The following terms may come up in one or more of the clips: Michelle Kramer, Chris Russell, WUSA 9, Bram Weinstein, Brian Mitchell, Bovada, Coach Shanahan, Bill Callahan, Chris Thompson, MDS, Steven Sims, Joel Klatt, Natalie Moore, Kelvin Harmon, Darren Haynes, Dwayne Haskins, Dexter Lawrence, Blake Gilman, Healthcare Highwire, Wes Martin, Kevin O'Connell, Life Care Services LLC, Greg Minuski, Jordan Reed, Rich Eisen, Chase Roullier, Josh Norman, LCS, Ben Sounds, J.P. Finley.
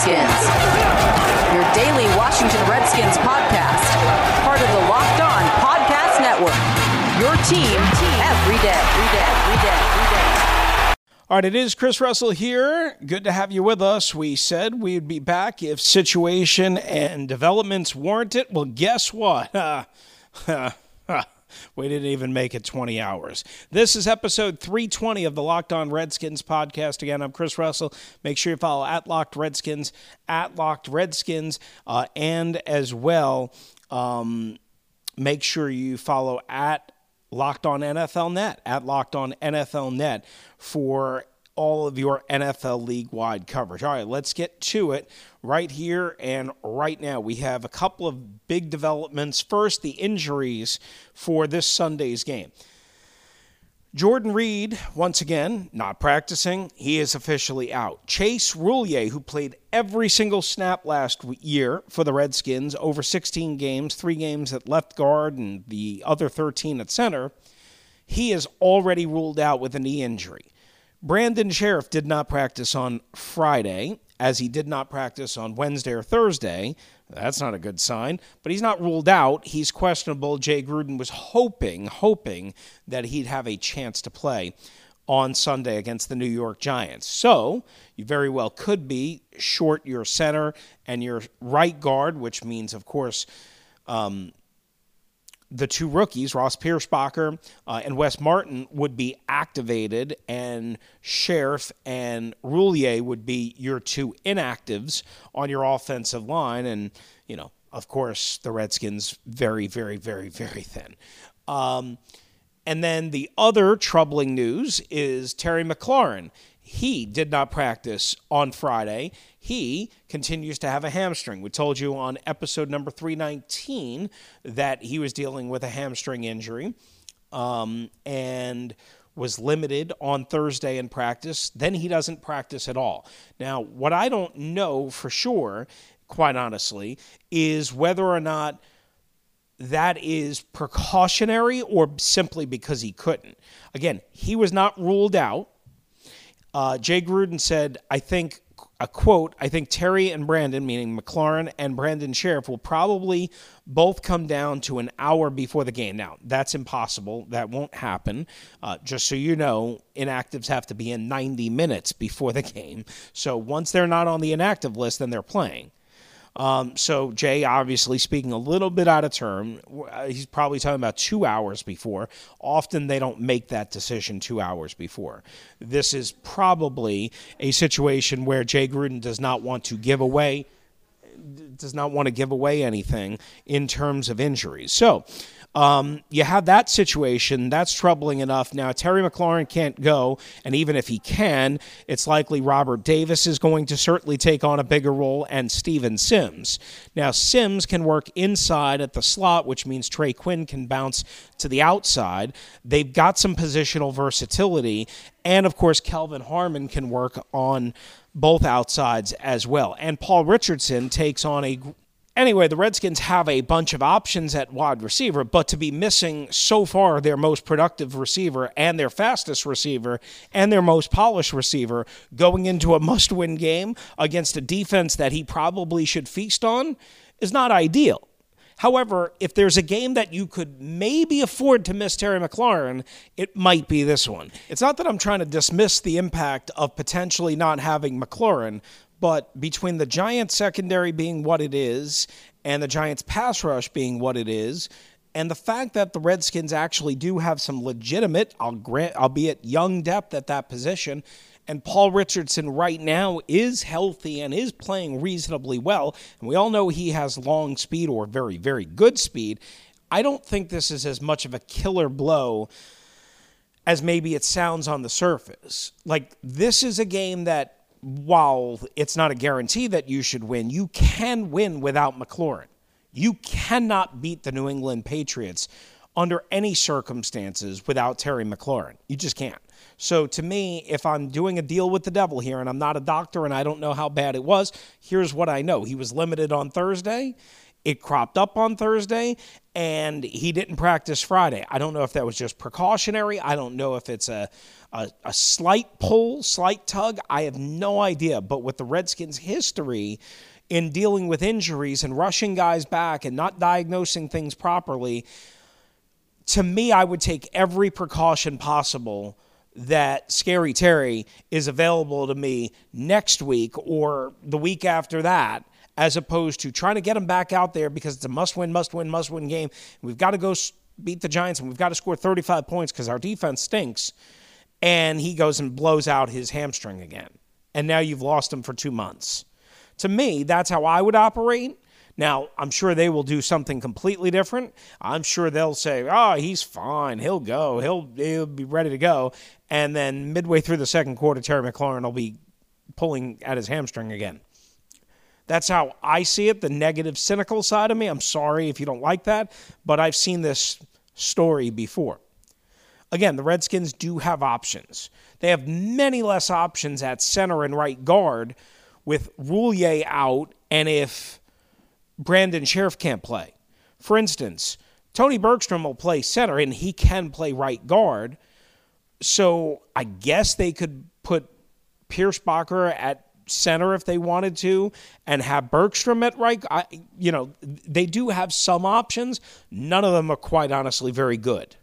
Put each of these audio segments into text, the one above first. Redskins, your daily Washington Redskins podcast, part of the Locked On Podcast Network, your team every day. All right, it is Chris Russell here. Good to have you with us. We said we'd be back if situation and developments warrant it. Well, guess what? We didn't even make it 20 hours. This is episode 320 of the Locked On Redskins podcast. Again, I'm Chris Russell. Make sure you follow @LockedRedskins, and as well, make sure you follow @LockedOnNFLNet for all of your NFL league-wide coverage. All right, let's get to it right here and right now. We have a couple of big developments. First, the injuries for this Sunday's game. Jordan Reed, once again, not practicing. He is officially out. Chase Roullier, who played every single snap last year for the Redskins, over 16 games, 3 games at left guard and the other 13 at center, he is already ruled out with a knee injury. Brandon Scherff did not practice on Friday, as he did not practice on Wednesday or Thursday. That's not a good sign, but he's not ruled out. He's questionable. Jay Gruden was hoping that he'd have a chance to play on Sunday against the New York Giants. So you very well could be short your center and your right guard, which means, of course, the two rookies, Ross Pierschbacher and Wes Martin, would be activated, and Scherff and Roullier would be your two inactives on your offensive line. And, you know, of course, the Redskins, very, very, very, very thin. And then the other troubling news is Terry McLaurin. He did not practice on Friday. He continues to have a hamstring. We told you on episode number 319 that he was dealing with a hamstring injury and was limited on Thursday in practice. Then he doesn't practice at all. Now, what I don't know for sure, quite honestly, is whether or not that is precautionary or simply because he couldn't. Again, he was not ruled out. Jay Gruden said, I think Terry and Brandon, meaning McLaurin and Brandon Scherff, will probably both come down to an hour before the game. Now, that's impossible. That won't happen. Just so you know, inactives have to be in 90 minutes before the game. So once they're not on the inactive list, then they're playing. So Jay, obviously speaking a little bit out of term, he's probably talking about 2 hours before. Often they don't make that decision 2 hours before. This is probably a situation where Jay Gruden does not want to give away anything in terms of injuries. So you have that situation. That's troubling enough. Now, Terry McLaurin can't go, and even if he can, it's likely Robert Davis is going to certainly take on a bigger role, and Steven Sims. Now, Sims can work inside at the slot, which means Trey Quinn can bounce to the outside. They've got some positional versatility, and, of course, Kelvin Harmon can work on both outsides as well. And Paul Richardson takes on a... Anyway, the Redskins have a bunch of options at wide receiver, but to be missing so far their most productive receiver and their fastest receiver and their most polished receiver going into a must-win game against a defense that he probably should feast on is not ideal. However, if there's a game that you could maybe afford to miss Terry McLaurin, it might be this one. It's not that I'm trying to dismiss the impact of potentially not having McLaurin, but between the Giants' secondary being what it is and the Giants' pass rush being what it is, and the fact that the Redskins actually do have some legitimate, albeit young, depth at that position, and Paul Richardson right now is healthy and is playing reasonably well, and we all know he has long speed or very, very good speed, I don't think this is as much of a killer blow as maybe it sounds on the surface. Like, this is a game that, while it's not a guarantee that you should win, you can win without McLaurin. You cannot beat the New England Patriots under any circumstances without Terry McLaurin. You just can't. So to me, if I'm doing a deal with the devil here, and I'm not a doctor and I don't know how bad it was, here's what I know. He was limited on Thursday. It cropped up on Thursday, and he didn't practice Friday. I don't know if that was just precautionary. I don't know if it's a slight pull, slight tug. I have no idea. But with the Redskins' history in dealing with injuries and rushing guys back and not diagnosing things properly, to me, I would take every precaution possible that Scary Terry is available to me next week or the week after that, as opposed to trying to get him back out there because it's a must-win, must-win, must-win game. We've got to go beat the Giants, and we've got to score 35 points because our defense stinks. And he goes and blows out his hamstring again. And now you've lost him for 2 months. To me, that's how I would operate. Now, I'm sure they will do something completely different. I'm sure they'll say, oh, he's fine. He'll go. He'll be ready to go. And then midway through the second quarter, Terry McLaurin will be pulling at his hamstring again. That's how I see it, the negative, cynical side of me. I'm sorry if you don't like that, but I've seen this story before. Again, the Redskins do have options. They have many less options at center and right guard with Roullier out and if Brandon Scherff can't play. For instance, Tony Bergstrom will play center, and he can play right guard. So I guess they could put Pierschbacher at center if they wanted to and have Bergstrom at right. They do have some options. None of them are quite honestly very good.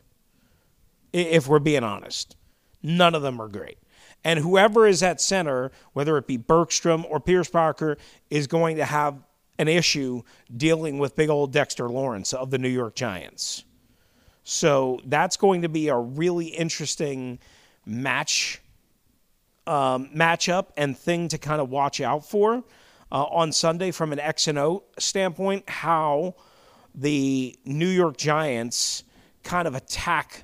If we're being honest, none of them are great. And whoever is at center, whether it be Bergstrom or Pierschbacher, is going to have an issue dealing with big old Dexter Lawrence of the New York Giants. So that's going to be a really interesting matchup and thing to kind of watch out for on Sunday from an X and O standpoint, how the New York Giants kind of attack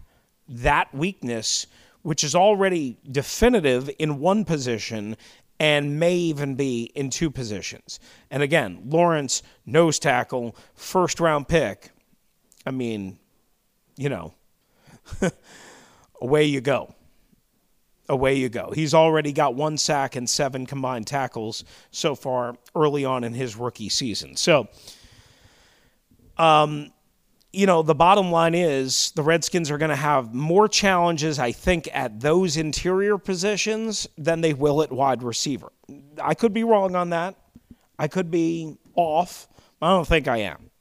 that weakness, which is already definitive in one position and may even be in two positions. And again, Lawrence, nose tackle, first-round pick. I mean, away you go. Away you go. He's already got one sack and 7 combined tackles so far early on in his rookie season. So, the bottom line is the Redskins are going to have more challenges, I think, at those interior positions than they will at wide receiver. I could be wrong on that. I could be off. I don't think I am,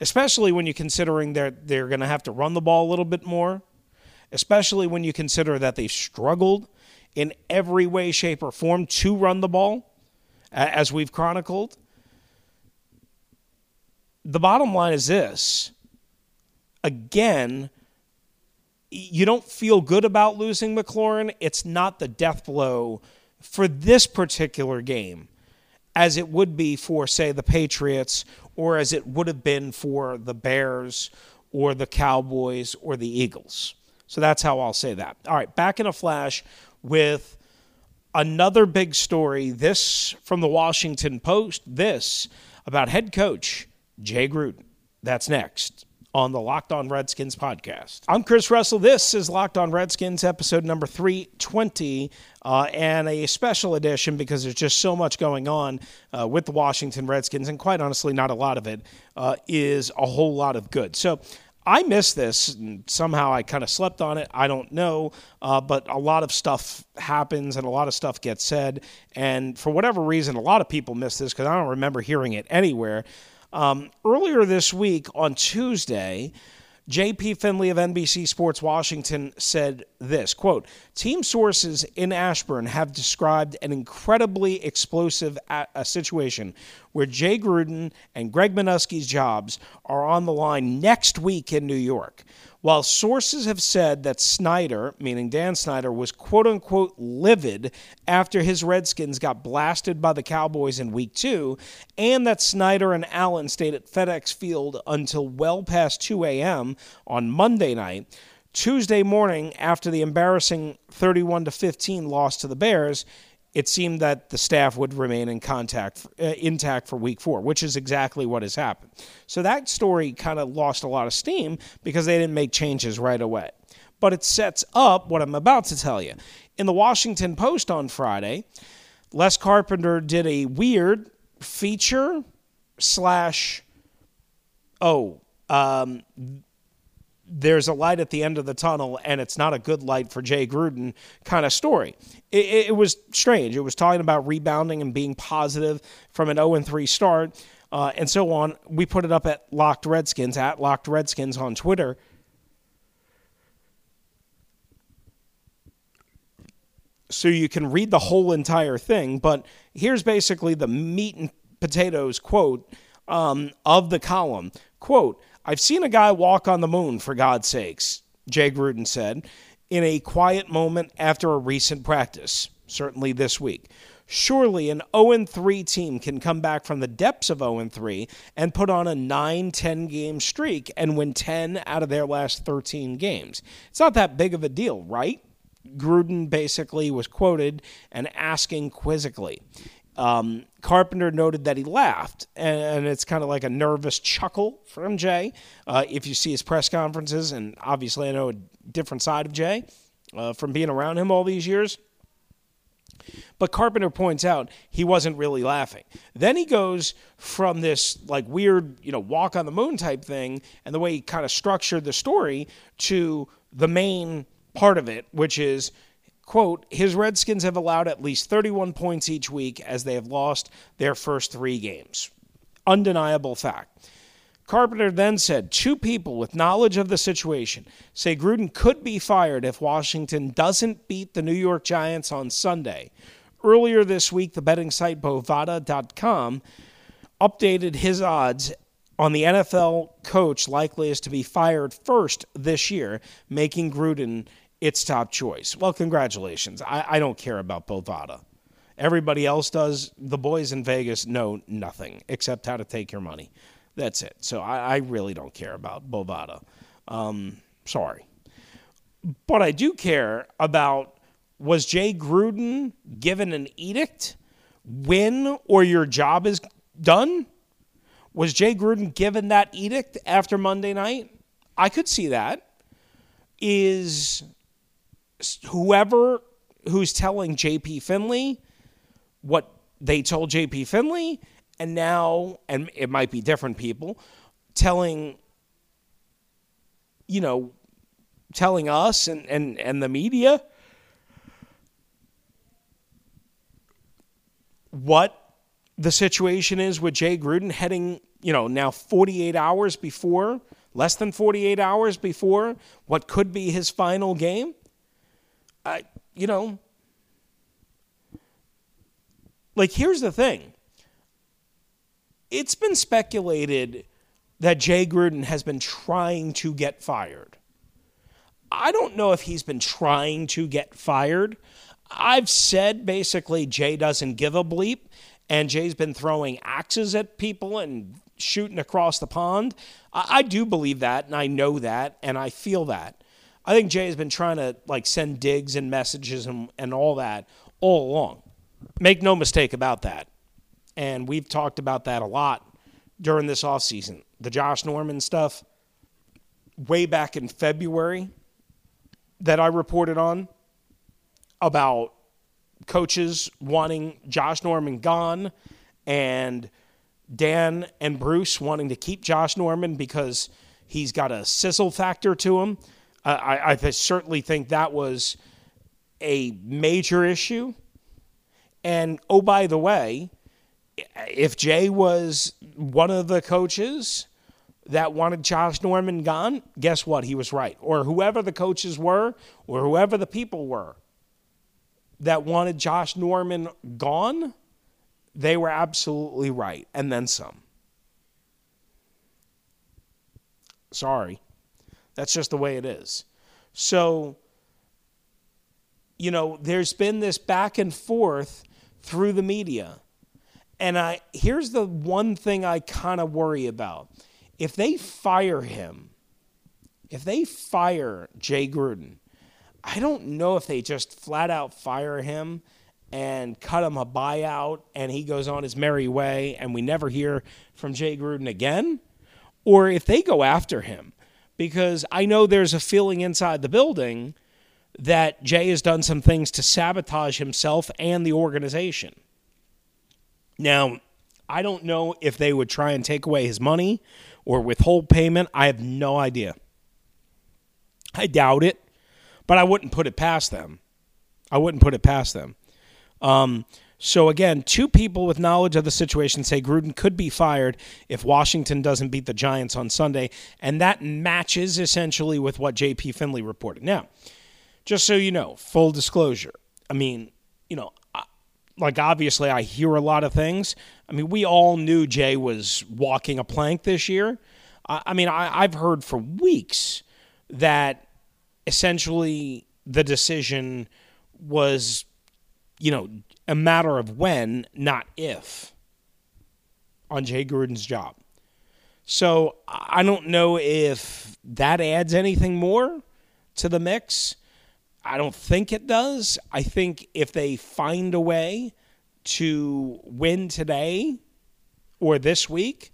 especially when you're considering they're going to have to run the ball a little bit more, especially when you consider that they've struggled in every way, shape, or form to run the ball, as we've chronicled. The bottom line is this. Again, you don't feel good about losing McLaurin. It's not the death blow for this particular game as it would be for, say, the Patriots or as it would have been for the Bears or the Cowboys or the Eagles. So that's how I'll say that. All right, back in a flash with another big story, this from the Washington Post, this about head coach Jay Gruden. That's next on the Locked On Redskins podcast. I'm Chris Russell. This is Locked On Redskins, episode number 320, and a special edition because there's just so much going on with the Washington Redskins, and quite honestly, not a lot of it is a whole lot of good. So I missed this, and somehow I kind of slept on it. I don't know, but a lot of stuff happens, and a lot of stuff gets said, and for whatever reason, a lot of people miss this because I don't remember hearing it anywhere. Earlier this week on Tuesday, J.P. Finley of NBC Sports Washington said this, quote, team sources in Ashburn have described an incredibly explosive situation where Jay Gruden and Greg Minuski's jobs are on the line next week in New York. While sources have said that Snyder, meaning Dan Snyder, was quote-unquote livid after his Redskins got blasted by the Cowboys in Week 2, and that Snyder and Allen stayed at FedEx Field until well past 2 a.m. on Monday night, Tuesday morning after the embarrassing 31-15 loss to the Bears, it seemed that the staff would remain intact for Week 4, which is exactly what has happened. So that story kind of lost a lot of steam because they didn't make changes right away. But it sets up what I'm about to tell you. In the Washington Post on Friday, Les Carpenter did a weird feature / there's a light at the end of the tunnel, and it's not a good light for Jay Gruden kind of story. It was strange. It was talking about rebounding and being positive from an 0-3 start and so on. We put it up at Locked Redskins, on Twitter. So you can read the whole entire thing, but here's basically the meat and potatoes quote of the column. Quote, "I've seen a guy walk on the moon, for God's sakes," Jay Gruden said, in a quiet moment after a recent practice, certainly this week. Surely an 0-3 team can come back from the depths of 0-3 and put on a 9-10 game streak and win 10 out of their last 13 games. It's not that big of a deal, right? Gruden basically was quoted and asking quizzically. Carpenter noted that he laughed, and it's kind of like a nervous chuckle from Jay. If you see his press conferences, and obviously I know a different side of Jay from being around him all these years. But Carpenter points out he wasn't really laughing. Then he goes from this like weird, walk on the moon type thing and the way he kind of structured the story to the main part of it, which is, quote, his Redskins have allowed at least 31 points each week as they have lost their first three games. Undeniable fact. Carpenter then said, two people with knowledge of the situation say Gruden could be fired if Washington doesn't beat the New York Giants on Sunday. Earlier this week, the betting site Bovada.com updated his odds on the NFL coach likely is to be fired first this year, making Gruden its top choice. Well, congratulations. I don't care about Bovada. Everybody else does. The boys in Vegas know nothing except how to take your money. That's it. So I really don't care about Bovada. Sorry. But I do care about, was Jay Gruden given an edict? Win or your job is done? Was Jay Gruden given that edict after Monday night? I could see that. Is whoever who's telling J.P. Finley what they told J.P. Finley, and now, and it might be different people, telling us and the media what the situation is with Jay Gruden heading, now 48 hours before, less than 48 hours before what could be his final game. Here's the thing. It's been speculated that Jay Gruden has been trying to get fired. I don't know if he's been trying to get fired. I've said basically Jay doesn't give a bleep, and Jay's been throwing axes at people and shooting across the pond. I do believe that, and I know that, and I feel that. I think Jay has been trying to send digs and messages and all that all along. Make no mistake about that. And we've talked about that a lot during this offseason. The Josh Norman stuff way back in February that I reported on about coaches wanting Josh Norman gone and Dan and Bruce wanting to keep Josh Norman because he's got a sizzle factor to him. I certainly think that was a major issue. And, oh, by the way, if Jay was one of the coaches that wanted Josh Norman gone, guess what? He was right. Or whoever the coaches were or whoever the people were that wanted Josh Norman gone, they were absolutely right, and then some. Sorry. That's just the way it is. So, there's been this back and forth through the media. And here's the one thing I kind of worry about. If they fire him, if they fire Jay Gruden, I don't know if they just flat out fire him and cut him a buyout, and he goes on his merry way, and we never hear from Jay Gruden again, or if they go after him. Because I know there's a feeling inside the building that Jay has done some things to sabotage himself and the organization. Now, I don't know if they would try and take away his money or withhold payment. I have no idea. I doubt it, but I wouldn't put it past them. So, again, two people with knowledge of the situation say Gruden could be fired if Washington doesn't beat the Giants on Sunday, and that matches essentially with what J.P. Finley reported. Now, just so you know, full disclosure, I mean, you know, like obviously I hear a lot of things. I mean, we all knew Jay was walking a plank this year. I mean, I've heard for weeks that essentially the decision was, you know, a matter of when, not if, on Jay Gruden's job. So I don't know if that adds anything more to the mix. I don't think it does. I think if they find a way to win today or this week,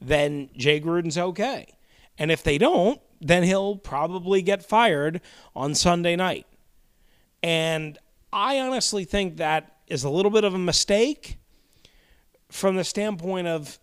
then Jay Gruden's okay. And if they don't, then he'll probably get fired on Sunday night. And I honestly think that is a little bit of a mistake from the standpoint of,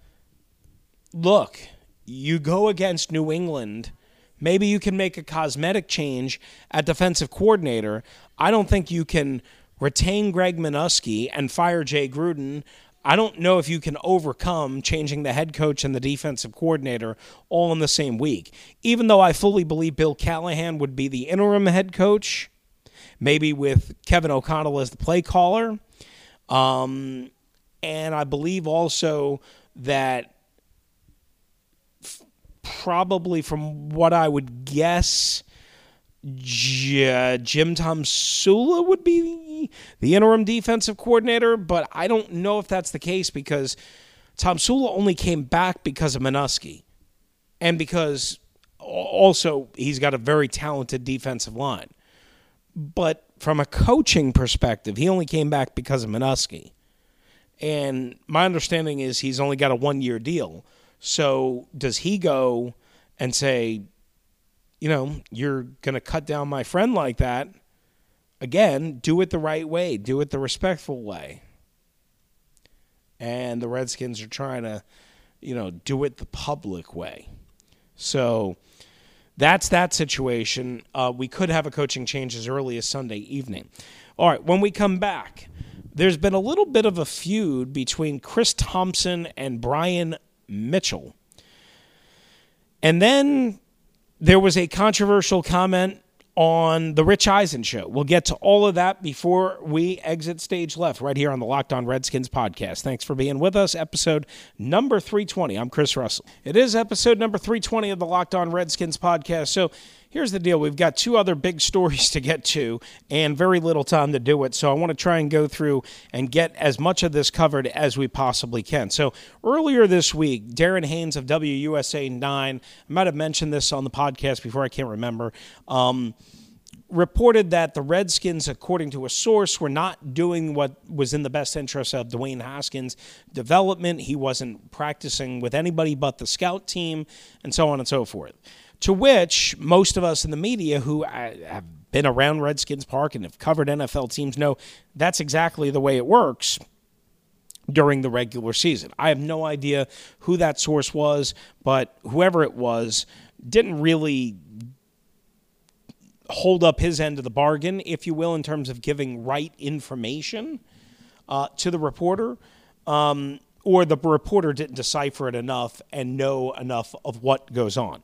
look, you go against New England. Maybe you can make a cosmetic change at defensive coordinator. I don't think you can retain Greg Minuski and fire Jay Gruden. I don't know if you can overcome changing the head coach and the defensive coordinator all in the same week. Even though I fully believe Bill Callahan would be the interim head coach, maybe with Kevin O'Connell as the play caller. And I believe also that probably from what I would guess, Jim Tomsula would be the interim defensive coordinator. But I don't know if that's the case because Tomsula only came back because of Minuski. And because also he's got a very talented defensive line. But from a coaching perspective, he only came back because of Minuski. And my understanding is he's only got a one-year deal. So does he go and say, you know, you're going to cut down my friend like that? Again, do it the right way. Do it the respectful way. And the Redskins are trying to, you know, do it the public way. So that's that situation. We could have a coaching change as early as Sunday evening. All right, when we come back, there's been a little bit of a feud between Chris Thompson and Brian Mitchell. And then there was a controversial comment on the Rich Eisen show. We'll get to all of that before we exit stage left right here on the Locked On Redskins podcast. Thanks for being with us. Episode number 320. I'm Chris Russell. It is episode number 320 of the Locked On Redskins podcast. So here's the deal. We've got two other big stories to get to and very little time to do it. So I want to try and go through and get as much of this covered as we possibly can. So earlier this week, Darren Haynes of WUSA 9, I might have mentioned this on the podcast before, I can't remember, reported that the Redskins, according to a source, were not doing what was in the best interest of Dwayne Haskins' development. He wasn't practicing with anybody but the scout team and so on and so forth. To which most of us in the media who have been around Redskins Park and have covered NFL teams know that's exactly the way it works during the regular season. I have no idea who that source was, but whoever it was didn't really hold up his end of the bargain, if you will, in terms of giving right information to the reporter, or the reporter didn't decipher it enough and know enough of what goes on,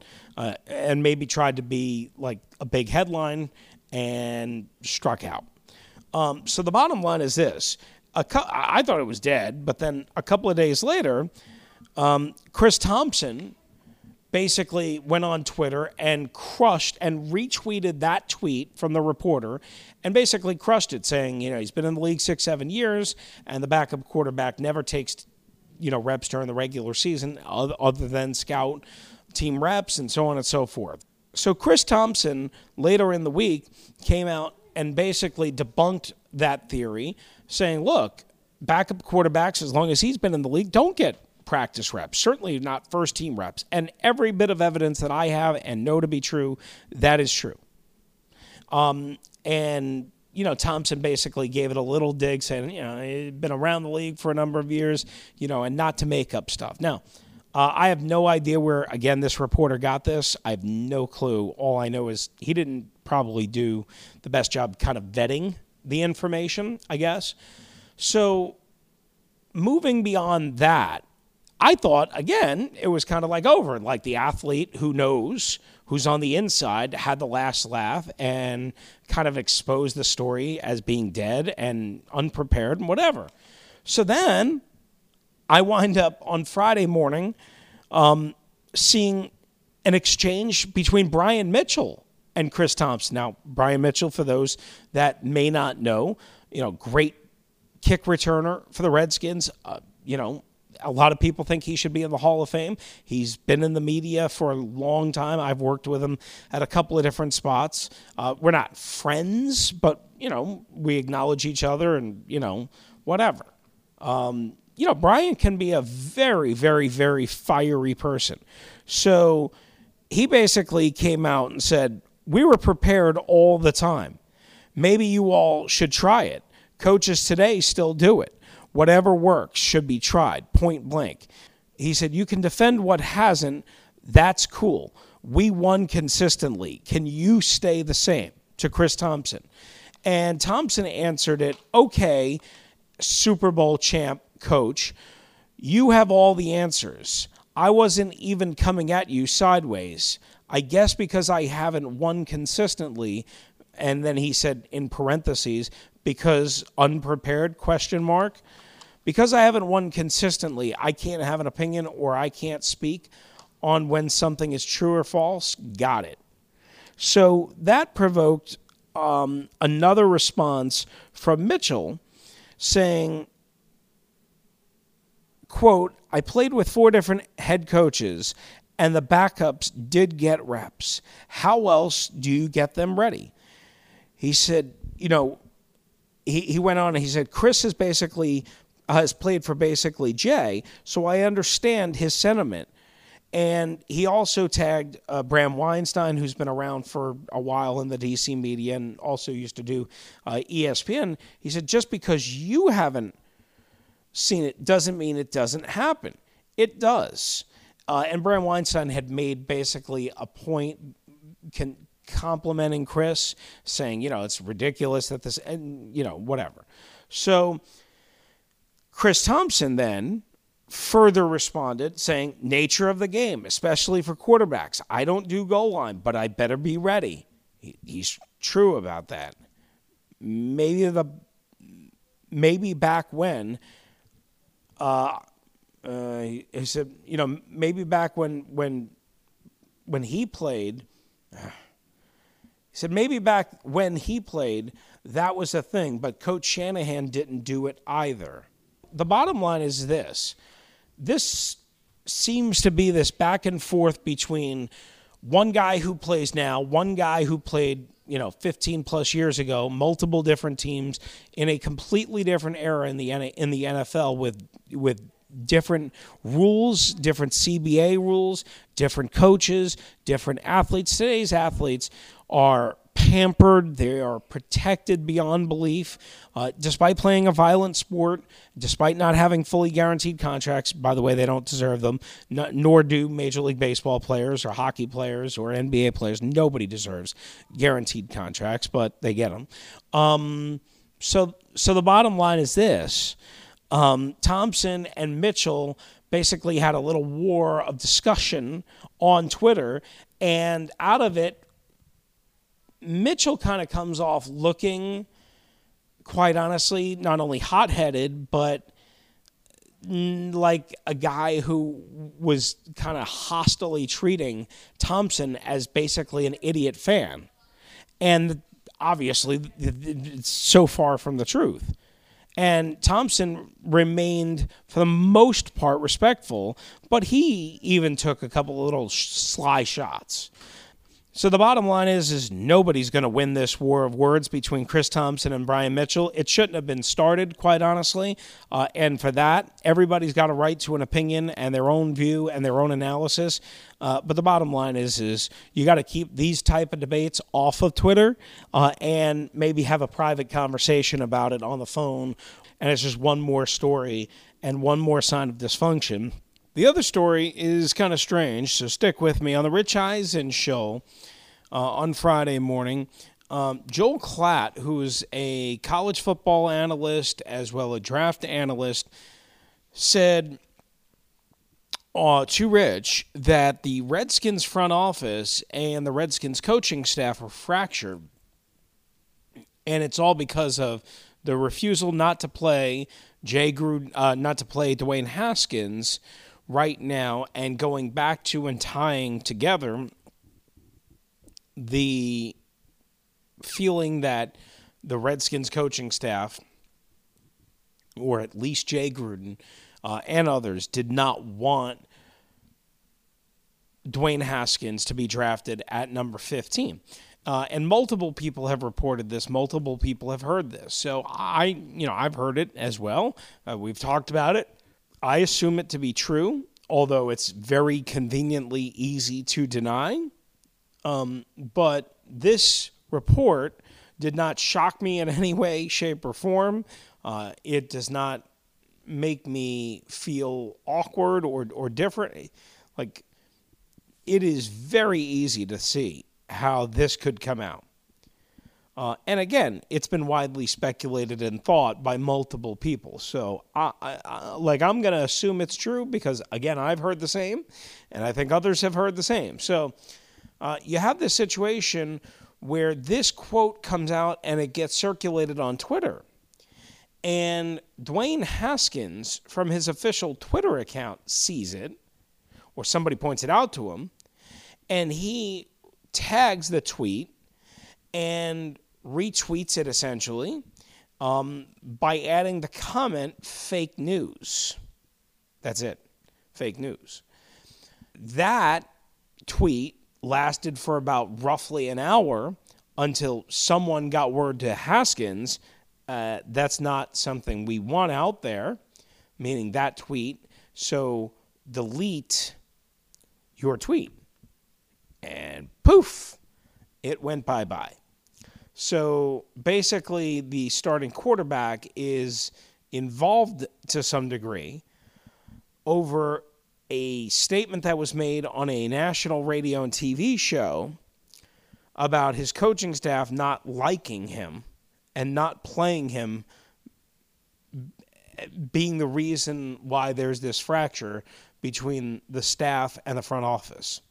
and maybe tried to be like a big headline and struck out. So the bottom line is this. I thought it was dead, but then a couple of days later, Chris Thompson basically went on Twitter and crushed and retweeted that tweet from the reporter and basically crushed it, saying, you know, he's been in the league 6-7 years and the backup quarterback never takes, you know, reps during the regular season other than scout team reps and so on and so forth. So Chris Thompson later in the week came out and basically debunked that theory, saying, look, backup quarterbacks, as long as he's been in the league, don't get practice reps, certainly not first team reps. And every bit of evidence that I have and know to be true, that is true. And, you know, Thompson basically gave it a little dig, saying, you know, he'd been around the league for a number of years, you know, and not to make up stuff. Now, I have no idea where, again, this reporter got this. I have no clue. All I know is he didn't probably do the best job kind of vetting the information, I guess. So moving beyond that, I thought, again, it was kind of like over. Like the athlete who knows, who's on the inside, had the last laugh and kind of exposed the story as being dead and unprepared and whatever. So then I wind up on Friday morning seeing an exchange between Brian Mitchell and Chris Thompson. Now, Brian Mitchell, for those that may not know, great kick returner for the Redskins. A lot of people think he should be in the Hall of Fame. He's been in the media for a long time. I've worked with him at a couple of different spots. We're not friends, but, we acknowledge each other and, whatever. Brian can be a very, very, very fiery person. So he basically came out and said, we were prepared all the time. Maybe you all should try it. Coaches today still do it. Whatever works should be tried, point blank. He said, you can defend what hasn't. That's cool. We won consistently. Can you stay the same? To Chris Thompson. And Thompson answered it, okay, Super Bowl champ coach, you have all the answers. I wasn't even coming at you sideways. I guess because I haven't won consistently. And then he said in parentheses, because unprepared, ? Because I haven't won consistently, I can't have an opinion or I can't speak on when something is true or false. Got it. So that provoked another response from Mitchell saying, quote, I played with 4 different head coaches and the backups did get reps. How else do you get them ready? He said, he went on and he said, Chris is basically has played for basically Jay, so I understand his sentiment. And he also tagged Bram Weinstein, who's been around for a while in the D.C. media and also used to do ESPN. He said, just because you haven't seen it doesn't mean it doesn't happen. It does. And Bram Weinstein had made basically a point complimenting Chris, saying, it's ridiculous that this, and, whatever. So Chris Thompson then further responded saying, nature of the game, especially for quarterbacks. I don't do goal line, but I better be ready. He's true about that. Maybe back when, he said, maybe back when he played, he said, maybe back when he played, that was a thing, but Coach Shanahan didn't do it either. The bottom line is this. This seems to be this back and forth between one guy who plays now, one guy who played, 15-plus years ago, multiple different teams in a completely different era in the NFL with different rules, different CBA rules, different coaches, different athletes. Today's athletes are pampered. They are protected beyond belief. Despite playing a violent sport, despite not having fully guaranteed contracts, by the way, they don't deserve them, nor do Major League Baseball players or hockey players or NBA players. Nobody deserves guaranteed contracts, but they get them. So the bottom line is this. Thompson and Mitchell basically had a little war of discussion on Twitter, and out of it, Mitchell kind of comes off looking, quite honestly, not only hot-headed, but like a guy who was kind of hostilely treating Thompson as basically an idiot fan. And obviously, it's so far from the truth. And Thompson remained, for the most part, respectful, but he even took a couple of little sly shots. So the bottom line is nobody's going to win this war of words between Chris Thompson and Brian Mitchell. It shouldn't have been started, quite honestly. And for that, everybody's got a right to an opinion and their own view and their own analysis. But the bottom line is you got to keep these type of debates off of Twitter and maybe have a private conversation about it on the phone. And it's just one more story and one more sign of dysfunction The other story is kind of strange, so stick with me. On the Rich Eisen show on Friday morning, Joel Klatt, who is a college football analyst as well a draft analyst, said to Rich that the Redskins front office and the Redskins coaching staff are fractured, and it's all because of the refusal not to play Jay Gruden, not to play Dwayne Haskins right now, and going back to and tying together the feeling that the Redskins coaching staff, or at least Jay Gruden and others, did not want Dwayne Haskins to be drafted at number 15. And multiple people have reported this. Multiple people have heard this. So I've heard it as well. We've talked about it. I assume it to be true, although it's very conveniently easy to deny. But this report did not shock me in any way, shape, or form. It does not make me feel awkward or different. Like, it is very easy to see how this could come out. And again, it's been widely speculated and thought by multiple people. So I'm going to assume it's true because, again, I've heard the same, and I think others have heard the same. So you have this situation where this quote comes out and it gets circulated on Twitter. And Dwayne Haskins, from his official Twitter account, sees it, or somebody points it out to him, and he tags the tweet and retweets it essentially by adding the comment, fake news. That's it, fake news. That tweet lasted for about roughly an hour until someone got word to Haskins, that's not something we want out there, meaning that tweet, so delete your tweet. And poof, it went bye-bye. So basically the starting quarterback is involved to some degree over a statement that was made on a national radio and TV show about his coaching staff not liking him and not playing him being the reason why there's this fracture between the staff and the front office.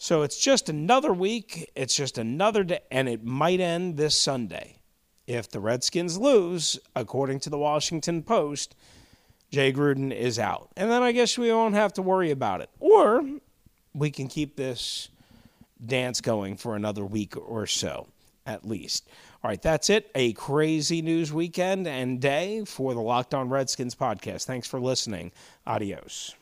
So it's just another week, it's just another day, and it might end this Sunday. If the Redskins lose, according to the Washington Post, Jay Gruden is out. And then I guess we won't have to worry about it. Or we can keep this dance going for another week or so, at least. All right, that's it. A crazy news weekend and day for the Locked On Redskins podcast. Thanks for listening. Adios.